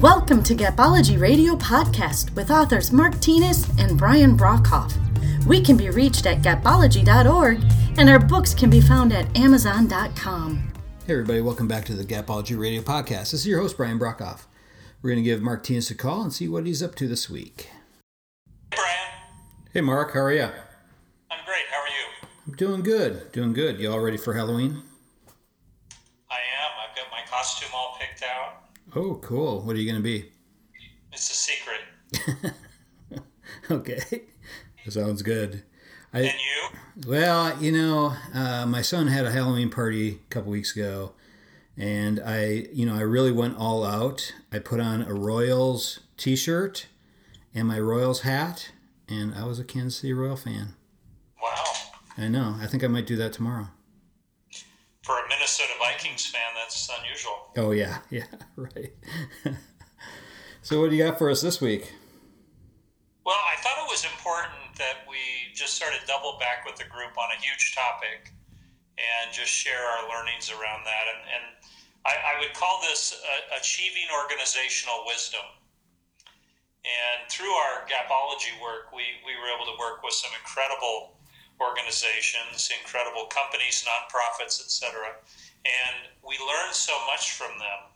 Welcome to Gapology Radio Podcast with authors Mark Thienes and Brian Brockhoff. We can be reached at gapology.org, and our books can be found at amazon.com. Hey everybody, welcome back to the Gapology Radio Podcast. This is your host, Brian Brockhoff. We're going to give Mark Thienes a call and see what he's up to this week. Hey Brian. Hey Mark, how are you? I'm great, how are you? I'm doing good, You all ready for Halloween? I am. I've got my costume all picked out. Oh, cool. What are you going to be? It's a secret. Okay. That sounds good. And you? Well, you know, my son had a Halloween party a couple weeks ago, and I really went all out. I put on a Royals t-shirt and my Royals hat, and I was a Kansas City Royal fan. Wow. I know. I think I might do that tomorrow. For a Minnesota Vikings fan, that's unusual. Oh, yeah, right. So what do you got for us this week? Well, I thought it was important that we just sort of double back with the group on a huge topic and just share our learnings around that. And I would call this achieving organizational wisdom. And through our Gapology work, we were able to work with some incredible organizations, incredible companies, nonprofits, etc. And we learn so much from them.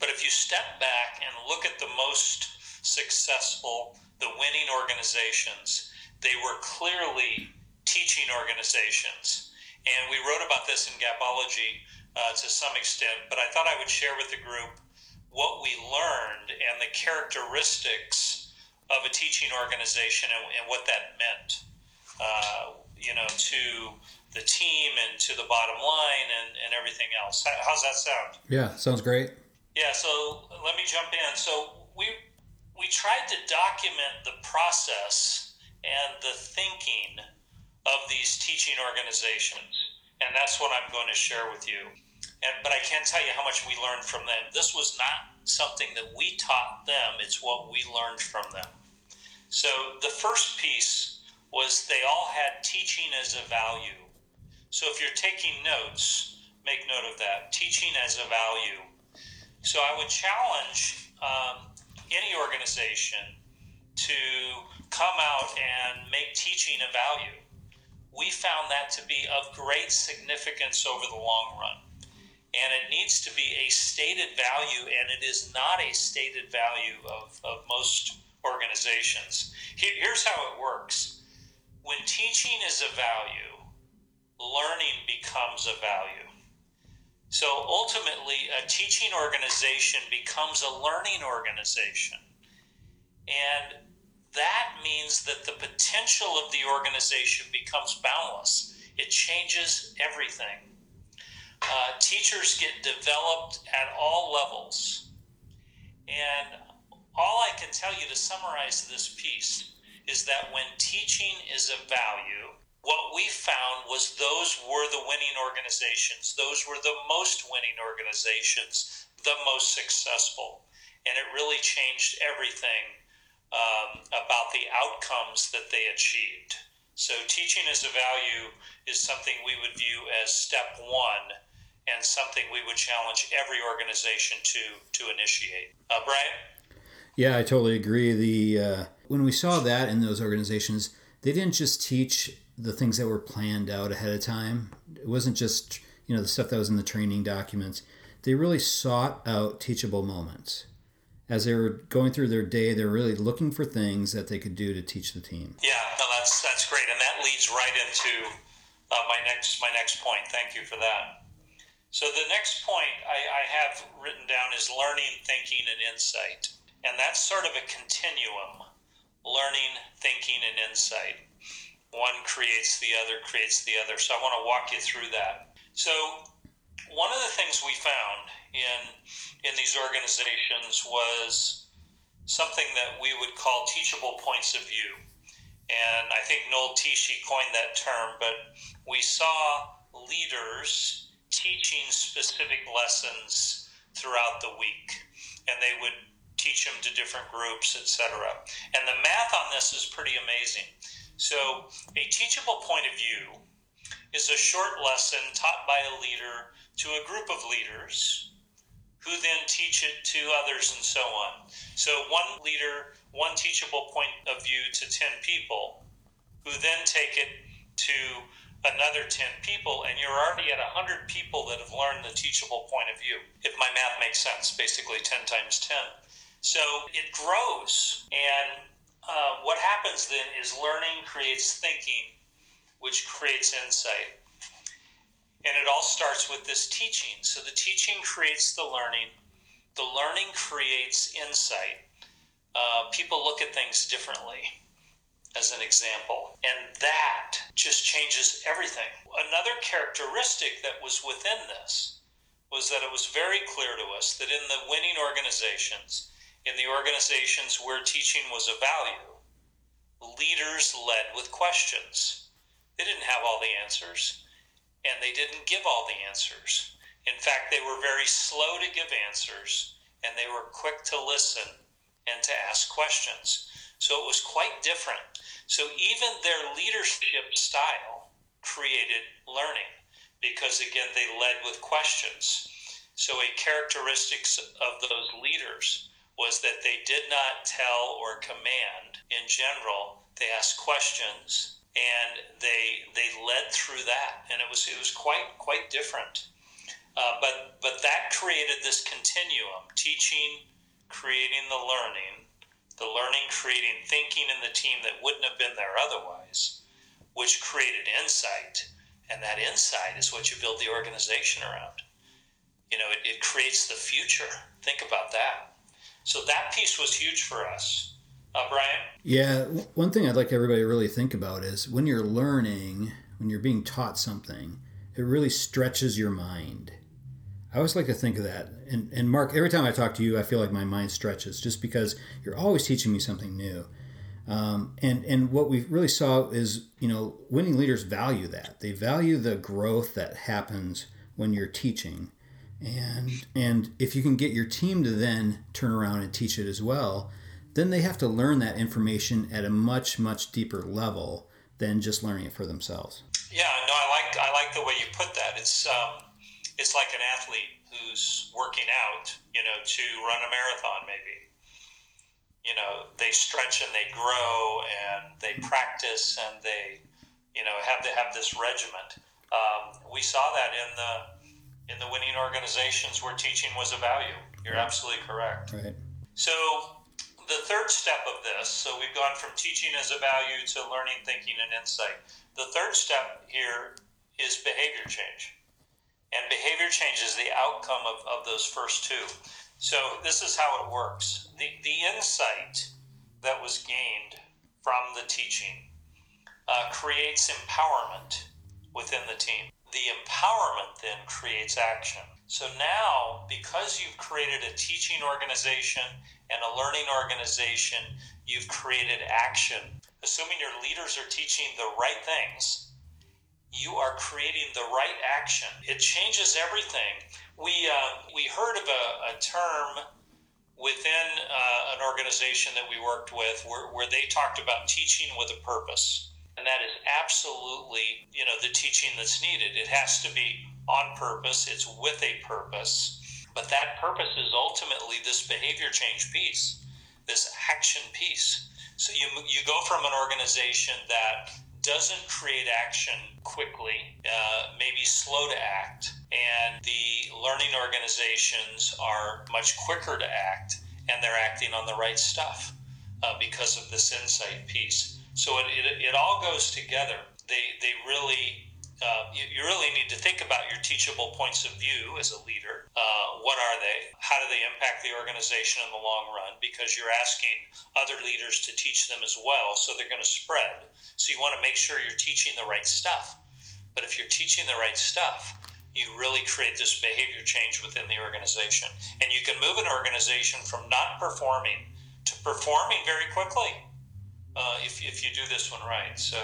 But if you step back and look at the most successful, the winning organizations, they were clearly teaching organizations. And we wrote about this in Gapology to some extent, but I thought I would share with the group what we learned and the characteristics of a teaching organization and what that meant. To the team and to the bottom line and everything else. How's that sound? Yeah, sounds great. Yeah, so let me jump in. So we tried to document the process and the thinking of these teaching organizations, and that's what I'm going to share with you. But I can't tell you how much we learned from them. This was not something that we taught them. It's what we learned from them. So the first piece was they all had teaching as a value. So if you're taking notes, make note of that, teaching as a value. So I would challenge any organization to come out and make teaching a value. We found that to be of great significance over the long run. And it needs to be a stated value, and it is not a stated value of most organizations. Here's how it works. When teaching is a value, learning becomes a value. So ultimately, a teaching organization becomes a learning organization. And that means that the potential of the organization becomes boundless. It changes everything. Teachers get developed at all levels. And all I can tell you to summarize this piece is that when teaching is a value, what we found was those were the winning organizations. Those were the most winning organizations, the most successful. And it really changed everything about the outcomes that they achieved. So teaching as a value is something we would view as step one and something we would challenge every organization to initiate. Brian? Yeah, I totally agree. When we saw that in those organizations, they didn't just teach the things that were planned out ahead of time. It wasn't just, the stuff that was in the training documents. They really sought out teachable moments. As they were going through their day, they were really looking for things that they could do to teach the team. Yeah, no, that's great. And that leads right into my next point. Thank you for that. So the next point I have written down is learning, thinking, and insight. And that's sort of a continuum. Learning, thinking, and insight. One creates the other. So I want to walk you through that. So one of the things we found in these organizations was something that we would call teachable points of view. And I think Noel Tishy coined that term, but we saw leaders teaching specific lessons throughout the week. And they would teach them to different groups, etc. And the math on this is pretty amazing. So a teachable point of view is a short lesson taught by a leader to a group of leaders who then teach it to others and so on. So one leader, one teachable point of view to 10 people, who then take it to another 10 people, and you're already at 100 people that have learned the teachable point of view, if my math makes sense, basically 10 times 10. So it grows, and what happens then is learning creates thinking, which creates insight. And it all starts with this teaching. So the teaching creates the learning creates insight. People look at things differently, as an example, and that just changes everything. Another characteristic that was within this was that it was very clear to us that in the winning organizations, in the organizations where teaching was a value, leaders led with questions. They didn't have all the answers, and they didn't give all the answers. In fact, they were very slow to give answers, and they were quick to listen and to ask questions. So it was quite different. So even their leadership style created learning because, again, they led with questions. So a characteristic of those leaders was that they did not tell or command in general. They asked questions, and they led through that, and it was quite different. But that created this continuum: teaching, creating the learning creating thinking in the team that wouldn't have been there otherwise, which created insight. And that insight is what you build the organization around. You know, it creates the future. Think about that. So that piece was huge for us. Brian? Yeah, one thing I'd like everybody to really think about is when you're learning, when you're being taught something, it really stretches your mind. I always like to think of that. And Mark, every time I talk to you, I feel like my mind stretches just because you're always teaching me something new. And what we really saw is, you know, winning leaders value that. They value the growth that happens when you're teaching. And if you can get your team to then turn around and teach it as well, then they have to learn that information at a much, much deeper level than just learning it for themselves. Yeah, no, I like the way you put that. It's like an athlete who's working out, you know, to run a marathon maybe. You know, they stretch and they grow and they practice and they, you know, have to have this regiment. We saw that in the winning organizations where teaching was a value. You're absolutely correct. Right. So the third step of this, so we've gone from teaching as a value to learning, thinking, and insight. The third step here is behavior change. And behavior change is the outcome of those first two. So this is how it works. The insight that was gained from the teaching creates empowerment within the team. The empowerment then creates action. So now, because you've created a teaching organization and a learning organization, you've created action. Assuming your leaders are teaching the right things, you are creating the right action. It changes everything. We heard of a term within an organization that we worked with where they talked about teaching with a purpose. And that is absolutely, you know, the teaching that's needed. It has to be on purpose. It's with a purpose. But that purpose is ultimately this behavior change piece, this action piece. So you go from an organization that doesn't create action quickly, maybe slow to act, and the learning organizations are much quicker to act, and they're acting on the right stuff because of this insight piece. So it all goes together. They really, you really need to think about your teachable points of view as a leader. What are they? How do they impact the organization in the long run? Because you're asking other leaders to teach them as well, so they're going to spread. So you want to make sure you're teaching the right stuff. But if you're teaching the right stuff, you really create this behavior change within the organization. And you can move an organization from not performing to performing very quickly if you do this one right. So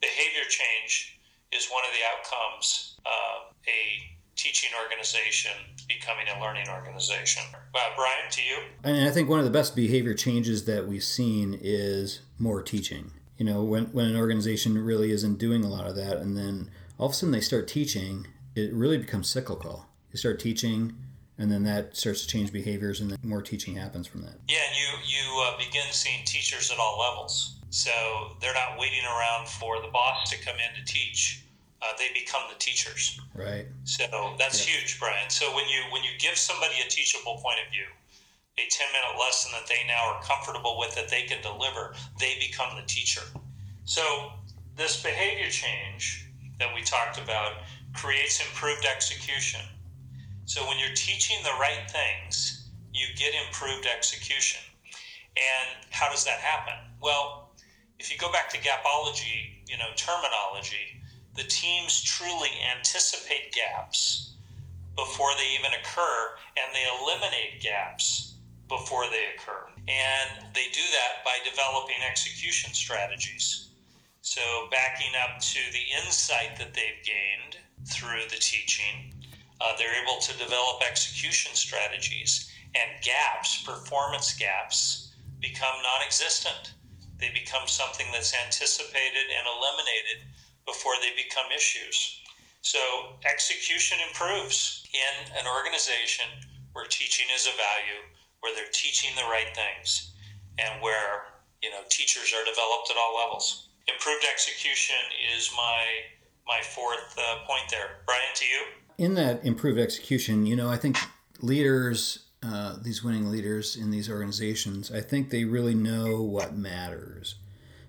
behavior change is one of the outcomes of a teaching organization becoming a learning organization. Brian, to you? And I think one of the best behavior changes that we've seen is more teaching. You know, when an organization really isn't doing a lot of that, and then all of a sudden they start teaching, it really becomes cyclical. You start teaching, And then that starts to change behaviors, and then more teaching happens from that. Yeah, and you begin seeing teachers at all levels. So they're not waiting around for the boss to come in to teach. They become the teachers. Right. So that's huge, Brian. So when you give somebody a teachable point of view, a 10-minute lesson that they now are comfortable with that they can deliver, they become the teacher. So this behavior change that we talked about creates improved execution. So when you're teaching the right things, you get improved execution. And how does that happen? Well, if you go back to Gapology, terminology, the teams truly anticipate gaps before they even occur, and they eliminate gaps before they occur. And they do that by developing execution strategies. So backing up to the insight that they've gained through the teaching, they're able to develop execution strategies, and gaps, performance gaps, become non-existent. They become something that's anticipated and eliminated before they become issues. So execution improves in an organization where teaching is a value, where they're teaching the right things, and where teachers are developed at all levels. Improved execution is my fourth point there. Brian, to you? In that improved execution, I think leaders, these winning leaders in these organizations, I think they really know what matters.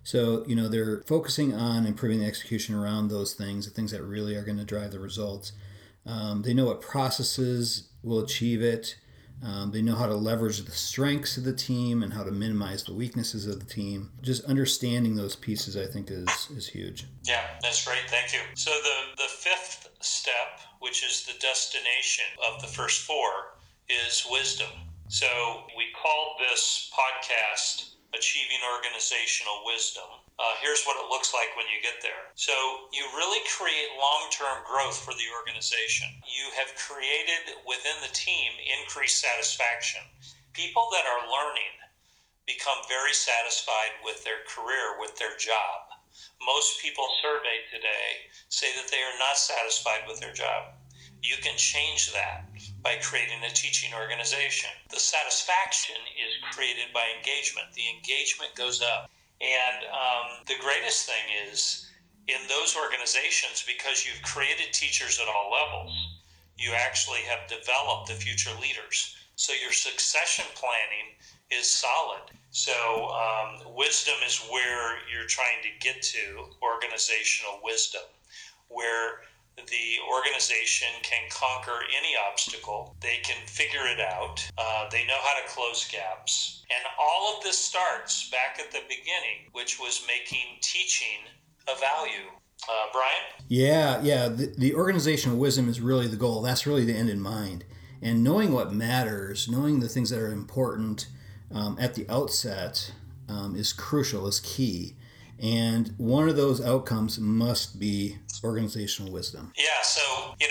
So, they're focusing on improving the execution around those things, the things that really are going to drive the results. They know what processes will achieve it. They know how to leverage the strengths of the team and how to minimize the weaknesses of the team. Just understanding those pieces, I think, is huge. Yeah, that's great. Thank you. So the fifth step, which is the destination of the first four, is wisdom. So we called this podcast Achieving Organizational Wisdom. Here's what it looks like when you get there. So you really create long-term growth for the organization. You have created within the team increased satisfaction. People that are learning become very satisfied with their career, with their job. Most people surveyed today say that they are not satisfied with their job. You can change that by creating a teaching organization. The satisfaction is created by engagement. The engagement goes up. And the greatest thing is, in those organizations, because you've created teachers at all levels, you actually have developed the future leaders. So your succession planning is solid. So wisdom is where you're trying to get to, organizational wisdom, where the organization can conquer any obstacle. They can figure it out. They know how to close gaps. And all of this starts back at the beginning, which was making teaching a value. Brian? Yeah. The organizational wisdom is really the goal. That's really the end in mind. And knowing what matters, knowing the things that are important at the outset is crucial, is key. And one of those outcomes must be organizational wisdom. Yeah, so you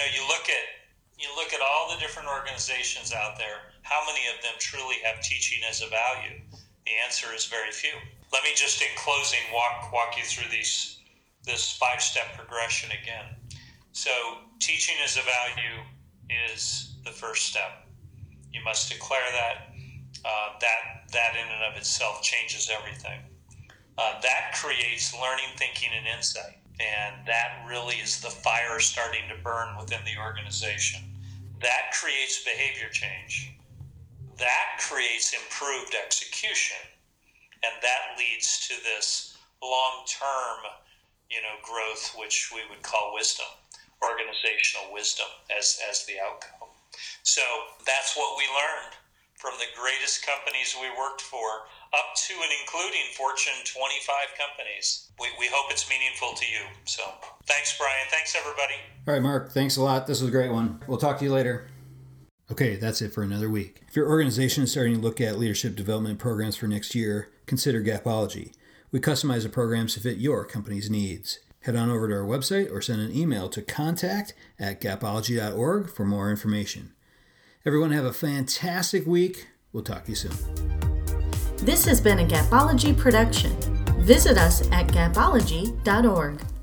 look at all the different organizations out there. How many of them truly have teaching as a value? The answer is very few. Let me just, in closing, walk you through this five-step progression again. So teaching as a value is the first step. You must declare that. That in and of itself changes everything. That creates learning, thinking, and insight. And that really is the fire starting to burn within the organization. That creates behavior change. That creates improved execution. And that leads to this long-term, growth, which we would call wisdom, organizational wisdom as the outcome. So that's what we learned from the greatest companies we worked for, up to and including Fortune 25 companies. We hope it's meaningful to you. So thanks, Brian. Thanks, everybody. All right, Mark. Thanks a lot. This was a great one. We'll talk to you later. Okay, that's it for another week. If your organization is starting to look at leadership development programs for next year, consider Gapology. We customize the programs to fit your company's needs. Head on over to our website or send an email to contact@gapology.org for more information. Everyone have a fantastic week. We'll talk to you soon. This has been a Gapology production. Visit us at gapology.org.